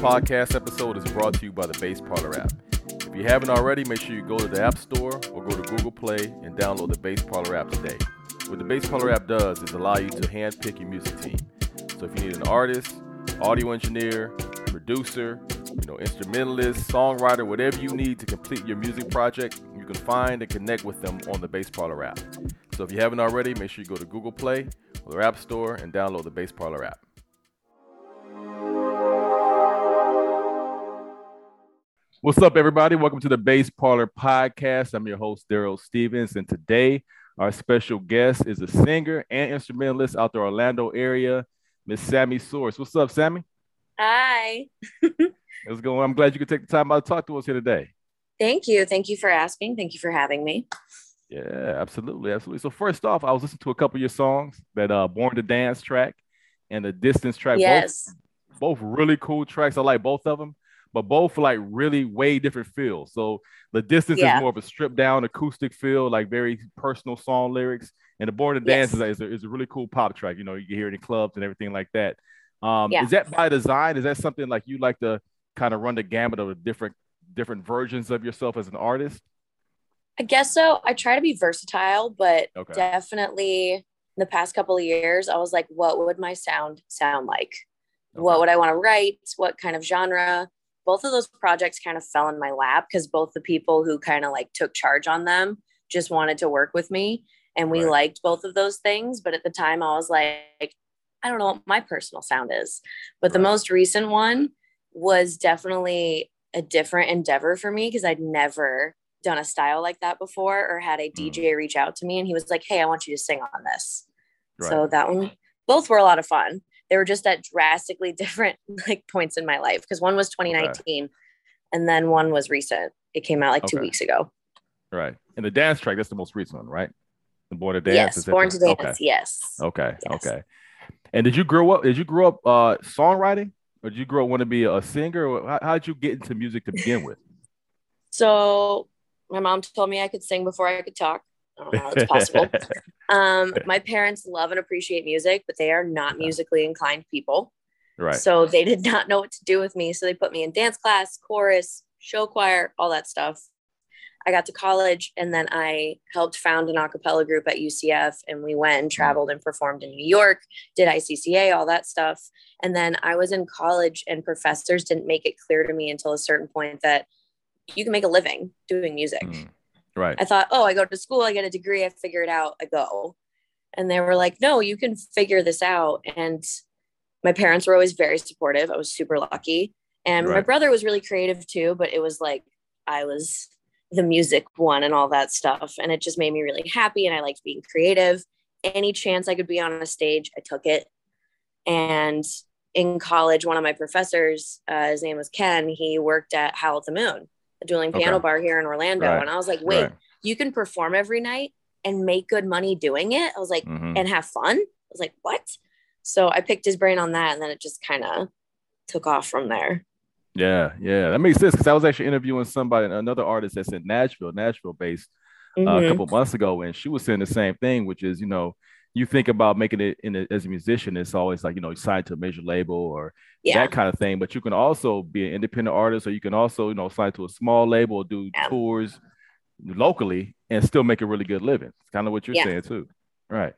podcast episode is brought to you by the Bass Parlor app. If you haven't already, make sure you go to the App Store or go to Google Play and download the Bass Parlor app today. What the Bass Parlor app does is allow you to handpick your music team. So if you need an artist, audio engineer, producer, instrumentalist, songwriter, whatever you need to complete your music project, you can find and connect with them on the Bass Parlor app. So if you haven't already, make sure you go to Google Play or the App Store and download the Bass Parlor app. What's up, everybody? Welcome to the Bass Parlor podcast. I'm your host, Daryl Stevens, and today our special guest is a singer and instrumentalist out the Orlando area, Miss Sammy Source. What's up, Sammy? Hi. How's it going? I'm glad you could take the time out to talk to us here today. Thank you. Thank you for asking. Thank you for having me. Yeah, absolutely. Absolutely. So first off, I was listening to a couple of your songs, that Born to Dance track and the Distance track. Yes. Both really cool tracks. I like both of them, but both like really way different feels. So the Distance is more of a stripped down acoustic feel, like very personal song lyrics. And the Born to Dance is a really cool pop track. You know, you can hear it in clubs and everything like that. Is that by design? Is that something like you like to kind of run the gamut of the different versions of yourself as an artist? I guess so. I try to be versatile, but definitely in the past couple of years, I was like, what would my sound like? Okay. What would I want to write? What kind of genre? Both of those projects kind of fell in my lap because both the people who kind of like took charge on them just wanted to work with me. And we liked both of those things. But at the time I was like, I don't know what my personal sound is, but the most recent one was definitely a different endeavor for me because I'd never done a style like that before or had a DJ reach out to me. And he was like, hey, I want you to sing on this. Right. So that one, both were a lot of fun. They were just at drastically different like points in my life because one was 2019 and then one was recent. It came out like 2 weeks ago. Right. And the dance track, that's the most recent one, right? The Born to Dance. Yes, Born to Dance. Okay. Yes. Okay. Yes. Okay. And did you grow up songwriting, or did you grow up want to be a singer? Or how did you get into music to begin with? So my mom told me I could sing before I could talk. I don't know how it's possible. My parents love and appreciate music, but they are not musically inclined people. Right. So they did not know what to do with me. So they put me in dance class, chorus, show choir, all that stuff. I got to college and then I helped found an a cappella group at UCF and we went and traveled and performed in New York, did ICCA, all that stuff. And then I was in college and professors didn't make it clear to me until a certain point that you can make a living doing music. Right. I thought, I go to school, I get a degree, I figure it out, I go. And they were like, no, you can figure this out. And my parents were always very supportive. I was super lucky. And my brother was really creative too, but it was like, I was the music one and all that stuff. And it just made me really happy. And I liked being creative. Any chance I could be on a stage, I took it. And in college, one of my professors, his name was Ken, he worked at Howl at the Moon, a dueling piano bar here in Orlando. Right. And I was like, wait, you can perform every night and make good money doing it? I was like, and have fun? I was like, what? So I picked his brain on that. And then it just kind of took off from there. Yeah, that makes sense because I was actually interviewing somebody, another artist that's in Nashville-based, a couple months ago, and she was saying the same thing, which is, you think about making it as a musician, it's always like, you sign to a major label or that kind of thing, but you can also be an independent artist, or you can also, sign to a small label or do tours locally and still make a really good living. It's kind of what you're saying too, right?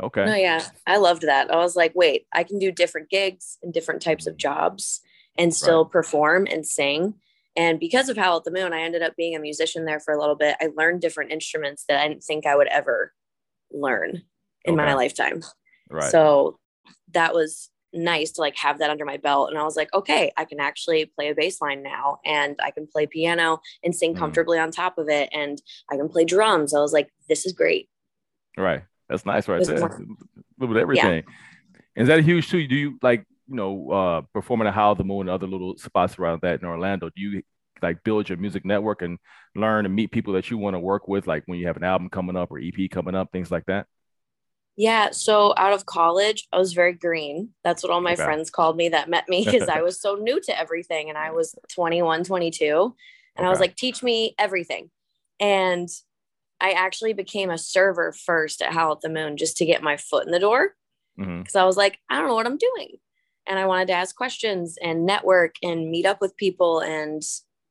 Okay. No, yeah, I loved that. I was like, wait, I can do different gigs and different types of jobs and still perform and sing. And because of Howl at the Moon, I ended up being a musician there for a little bit. I learned different instruments that I didn't think I would ever learn in my lifetime. Right. So that was nice to like have that under my belt. And I was like, okay, I can actually play a bass line now, and I can play piano and sing comfortably on top of it. And I can play drums. I was like, this is great. Right. That's nice right there. A little bit of everything. Yeah. Is that huge too? Do you like, performing at Howl at the Moon and other little spots around that in Orlando, do you like build your music network and learn and meet people that you want to work with, like when you have an album coming up or EP coming up, things like that? Yeah. So out of college, I was very green. That's what all my friends called me that met me because I was so new to everything. And I was 21, 22. And I was like, teach me everything. And I actually became a server first at Howl at the Moon just to get my foot in the door because I was like, I don't know what I'm doing. and I wanted to ask questions and network and meet up with people and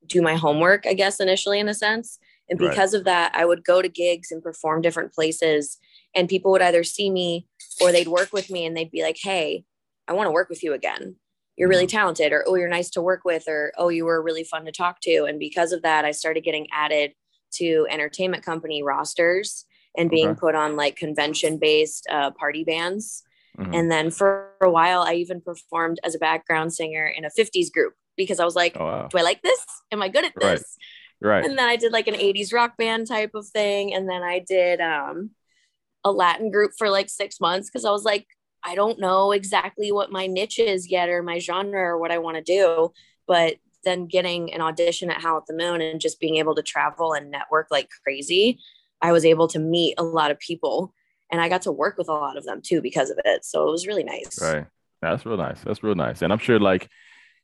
do my homework, I guess, initially in a sense. And because of that, I would go to gigs and perform different places, and people would either see me or they'd work with me and they'd be like, hey, I want to work with you again. You're really talented, or, oh, you're nice to work with, or, oh, you were really fun to talk to. And because of that, I started getting added to entertainment company rosters and being put on like convention-based party bands. And then for a while, I even performed as a background singer in a 50s group because I was like, do I like this? Am I good at this? Right. And then I did like an 80s rock band type of thing. And then I did a Latin group for like 6 months because I was like, I don't know exactly what my niche is yet or my genre or what I want to do. But then getting an audition at Howl at the Moon and just being able to travel and network like crazy, I was able to meet a lot of people. And I got to work with a lot of them too because of it. So it was really nice. Right. That's real nice. That's real nice. And I'm sure like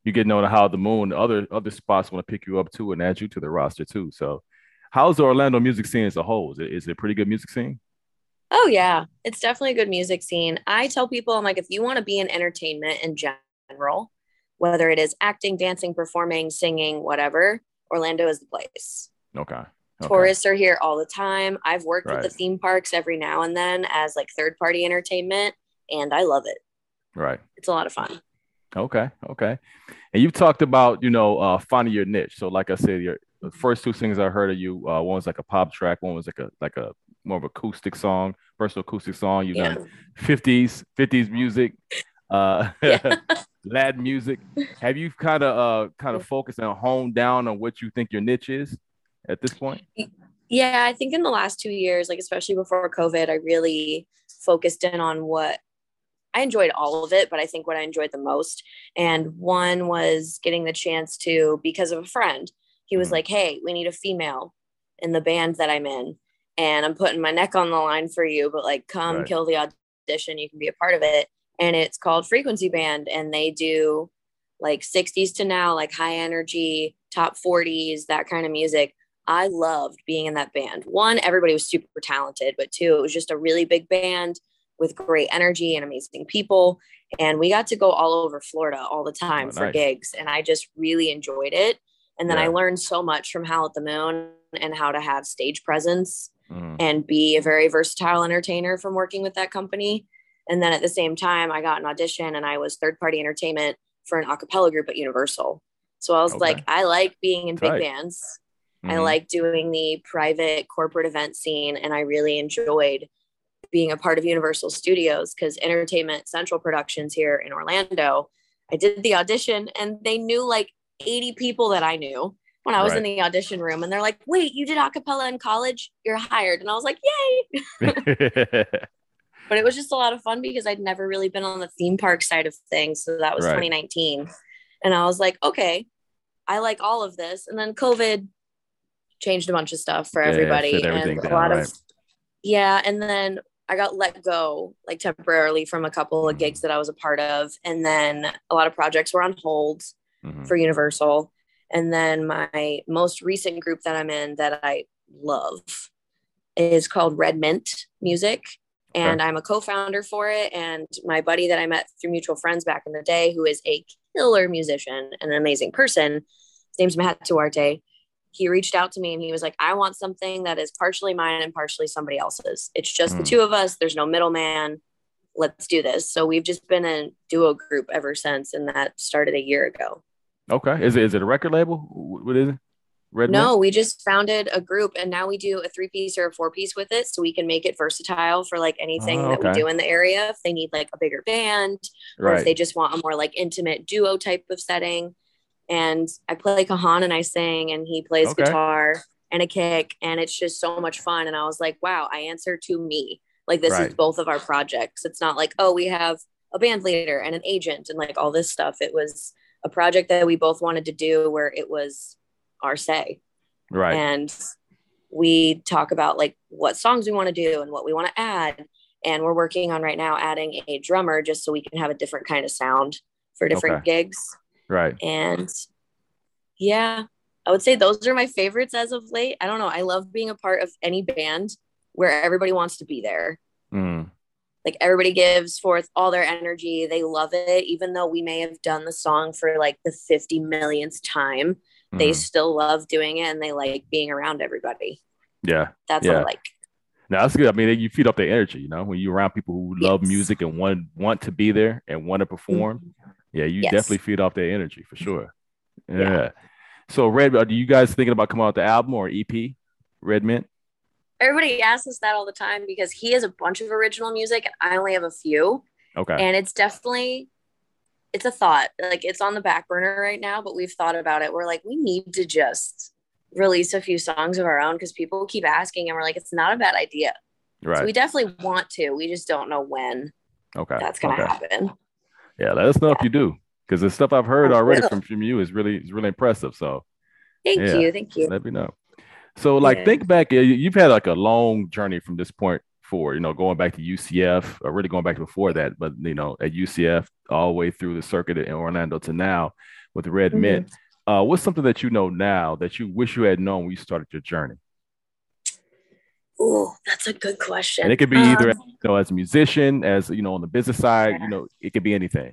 you get known to Howl at the Moon, other spots want to pick you up too and add you to the roster too. So how's the Orlando music scene as a whole? Is it a pretty good music scene? Oh yeah. It's definitely a good music scene. I tell people, I'm like, if you want to be in entertainment in general, whether it is acting, dancing, performing, singing, whatever, Orlando is the place. Okay. Tourists are here all the time. I've worked with the theme parks every now and then as like third party entertainment, and I love it. Right. It's a lot of fun. Okay. And you've talked about, finding your niche. So like I said, the first two things I heard of you, one was like a pop track, one was like a more of acoustic song, personal acoustic song. You've done 50s music, Latin music. Have you kind of focused and honed down on what you think your niche is at this point? Yeah, I think in the last 2 years, like especially before COVID, I really focused in on what I enjoyed, all of it, but I think what I enjoyed the most. And one was getting the chance to, because of a friend, he was like, hey, we need a female in the band that I'm in. And I'm putting my neck on the line for you, but like, come kill the audition. You can be a part of it. And it's called Frequency Band. And they do like 60s to now, like high energy, top 40s, that kind of music. I loved being in that band. One, everybody was super talented, but two, it was just a really big band with great energy and amazing people. And we got to go all over Florida all the time for gigs. And I just really enjoyed it. And then I learned so much from Howl at the Moon and how to have stage presence and be a very versatile entertainer from working with that company. And then at the same time, I got an audition and I was third-party entertainment for an a cappella group at Universal. So I was like, I like being in big bands. I like doing the private corporate event scene, and I really enjoyed being a part of Universal Studios because Entertainment Central Productions here in Orlando, I did the audition and they knew like 80 people that I knew when I was in the audition room, and they're like, wait, you did a cappella in college? You're hired. And I was like, yay. But it was just a lot of fun because I'd never really been on the theme park side of things. So that was 2019. And I was like, okay, I like all of this. And then COVID changed a bunch of stuff for everybody, and a lot of and then I got let go like temporarily from a couple of gigs that I was a part of, and then a lot of projects were on hold for Universal. And then my most recent group that I'm in that I love is called Red Mint Music, and I'm a co-founder for it, and my buddy that I met through mutual friends back in the day, who is a killer musician and an amazing person, his name's Matt Duarte. He reached out to me and he was like, I want something that is partially mine and partially somebody else's. It's just the two of us. There's no middleman. Let's do this. So we've just been a duo group ever since. And that started a year ago. Okay. Is it a record label? What is it? Red No, Mint? We just founded a group and now we do a 3-piece or a 4-piece with it. So we can make it versatile for like anything that we do in the area. If they need like a bigger band or if they just want a more like intimate duo type of setting. And I play cajon and I sing, and he plays guitar and a kick, and it's just so much fun. And I was like, wow, I answer to me. Like this is both of our projects. It's not like, oh, we have a band leader and an agent and like all this stuff. It was a project that we both wanted to do where it was our say. Right. And we talk about like what songs we want to do and what we want to add. And we're working on right now adding a drummer just so we can have a different kind of sound for different gigs. Right. And yeah, I would say those are my favorites as of late. I don't know. I love being a part of any band where everybody wants to be there. Like, everybody gives forth all their energy. They love it. Even though we may have done the song for like the 50 millionth time, they still love doing it and they like being around everybody. Yeah. That's what I like. No, that's good. I mean, you feed up their energy, you know, when you're around people who love music and want to be there and want to perform. Yeah. You definitely feed off their energy for sure. Yeah. So Red, are you guys thinking about coming out with the album or EP, Red Mint? Everybody asks us that all the time because he has a bunch of original music and I only have a few. Okay. And it's definitely, it's a thought. Like, it's on the back burner right now, but we've thought about it. We're like, we need to just release a few songs of our own because people keep asking and we're like, it's not a bad idea. Right. So we definitely want to. We just don't know when that's going to happen. Yeah. Let us know if you do, because the stuff I've heard already from you is really impressive. So thank you. Thank you. Let me know. So, like, think back, you've had like a long journey from this point forward, you know, going back to UCF, or really going back to before that, but, you know, at UCF, all the way through the circuit in Orlando to now with Red Mint. What's something that you know now that you wish you had known when you started your journey? Oh, that's a good question. And it could be either, you know, as a musician, as, you know, on the business side, you know, it could be anything.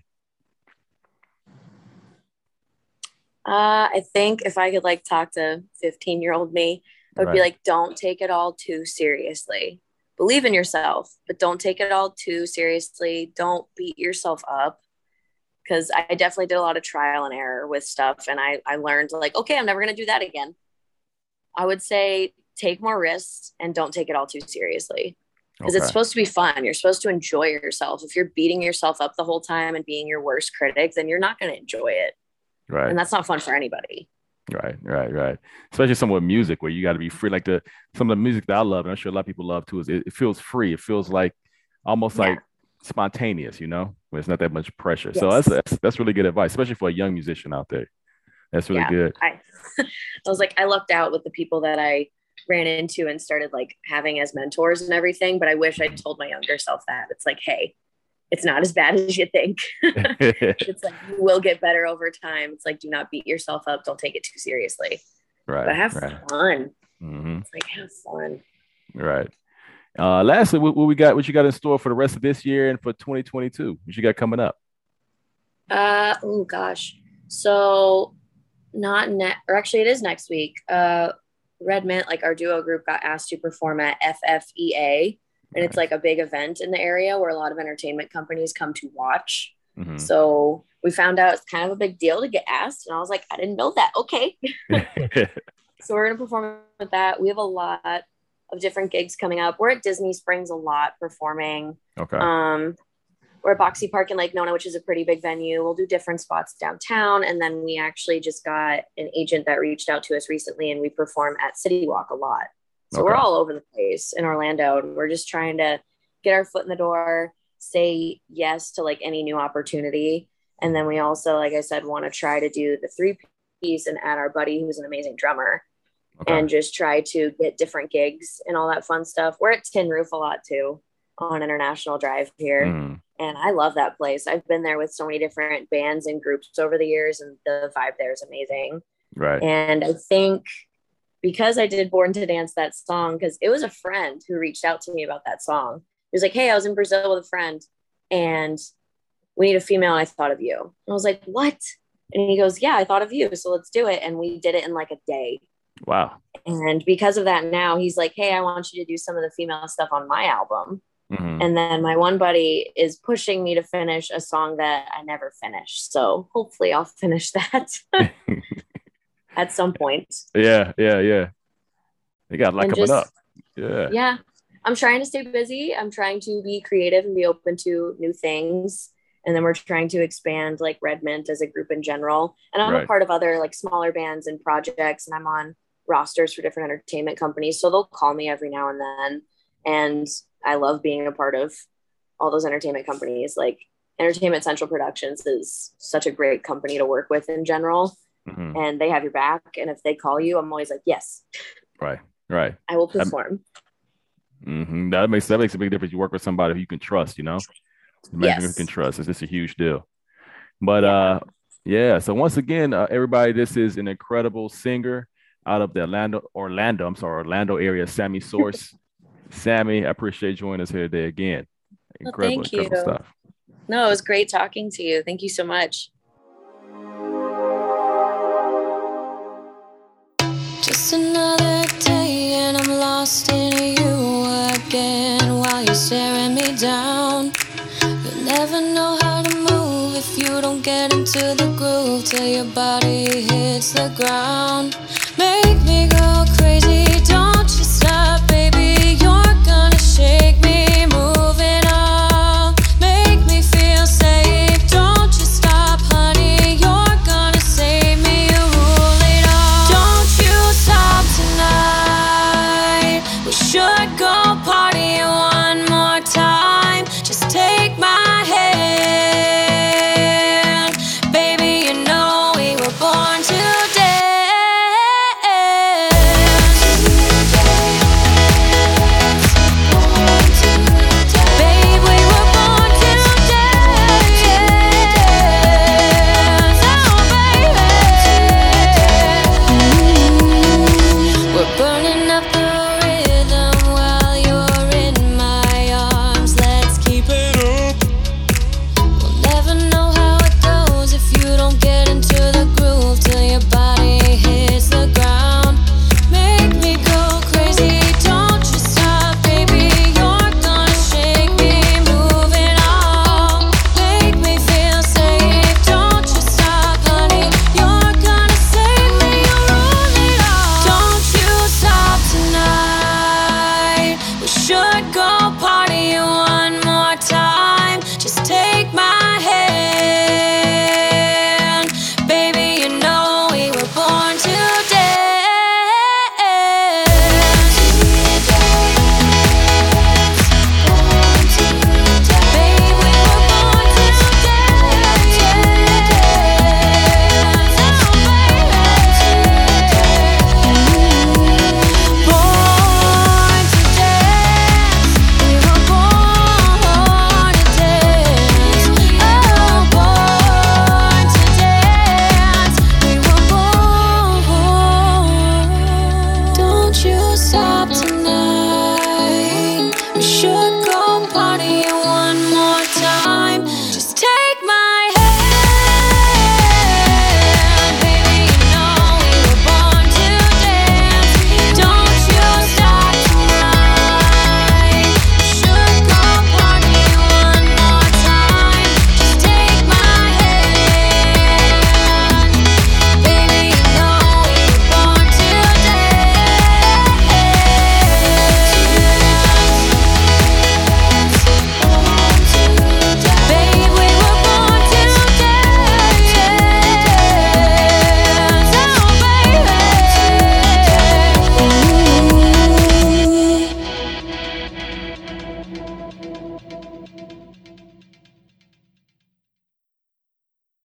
I think if I could like talk to 15-year-old me, I would be like, don't take it all too seriously. Believe in yourself, but don't take it all too seriously. Don't beat yourself up. Cause I definitely did a lot of trial and error with stuff. And I learned like, okay, I'm never going to do that again. I would say take more risks and don't take it all too seriously. Cause it's supposed to be fun. You're supposed to enjoy yourself. If you're beating yourself up the whole time and being your worst critic, then you're not going to enjoy it. Right. And that's not fun for anybody. Right. Especially somewhere with music where you got to be free. Like some of the music that I love, and I'm sure a lot of people love too, is it feels free. It feels like almost like spontaneous, you know, where it's not that much pressure. Yes. So that's really good advice, especially for a young musician out there. That's really good. I was like, I lucked out with the people that I ran into and started like having as mentors and everything. But I wish I told my younger self that. It's like, hey, it's not as bad as you think. It's like, you will get better over time. It's like, do not beat yourself up. Don't take it too seriously. Right. But have fun. Mm-hmm. It's like, have fun. Right. Lastly, what you got in store for the rest of this year and for 2022? What you got coming up? Oh gosh. So it is next week. Red Mint, like our duo group, got asked to perform at FFEA. And it's like a big event in the area where a lot of entertainment companies come to watch. Mm-hmm. So we found out it's kind of a big deal to get asked. And I was like, I didn't know that. Okay. So we're going to perform with that. We have a lot of different gigs coming up. We're at Disney Springs a lot performing. Okay. We're at Boxy Park in Lake Nona, which is a pretty big venue. We'll do different spots downtown. And then we actually just got an agent that reached out to us recently and we perform at City Walk a lot. So we're all over the place in Orlando and we're just trying to get our foot in the door, say yes to like any new opportunity. And then we also, like I said, want to try to do the 3-piece and add our buddy, who's an amazing drummer, and just try to get different gigs and all that fun stuff. We're at Tin Roof a lot too on International Drive here. And I love that place. I've been there with so many different bands and groups over the years and the vibe there is amazing. Right. And I think, because I did Born to Dance, that song, because it was a friend who reached out to me about that song. He was like, hey, I was in Brazil with a friend and we need a female. I thought of you. And I was like, what? And he goes, yeah, I thought of you. So let's do it. And we did it in like a day. Wow. And because of that, now he's like, hey, I want you to do some of the female stuff on my album. Mm-hmm. And then my one buddy is pushing me to finish a song that I never finished. So hopefully I'll finish that. At some point. Yeah. They got a lot coming up. Yeah. I'm trying to stay busy. I'm trying to be creative and be open to new things. And then we're trying to expand like Red Mint as a group in general. And I'm a part of other like smaller bands and projects. And I'm on rosters for different entertainment companies. So they'll call me every now and then. And I love being a part of all those entertainment companies. Like Entertainment Central Productions is such a great company to work with in general. Mm-hmm. And they have your back. And if they call you, I'm always like, yes. Right. I will perform. That makes a big difference. You work with somebody who you can trust, you know? Who can trust. It's just a huge deal. But so once again, everybody, this is an incredible singer out of the Orlando area, Sammy Source. Sammy, I appreciate joining us here today again. Well, thank you. Stuff. No, it was great talking to you. Thank you so much. Just another day and I'm lost in you again while you're staring me down. You'll never know how to move if you don't get into the groove till your body hits the ground.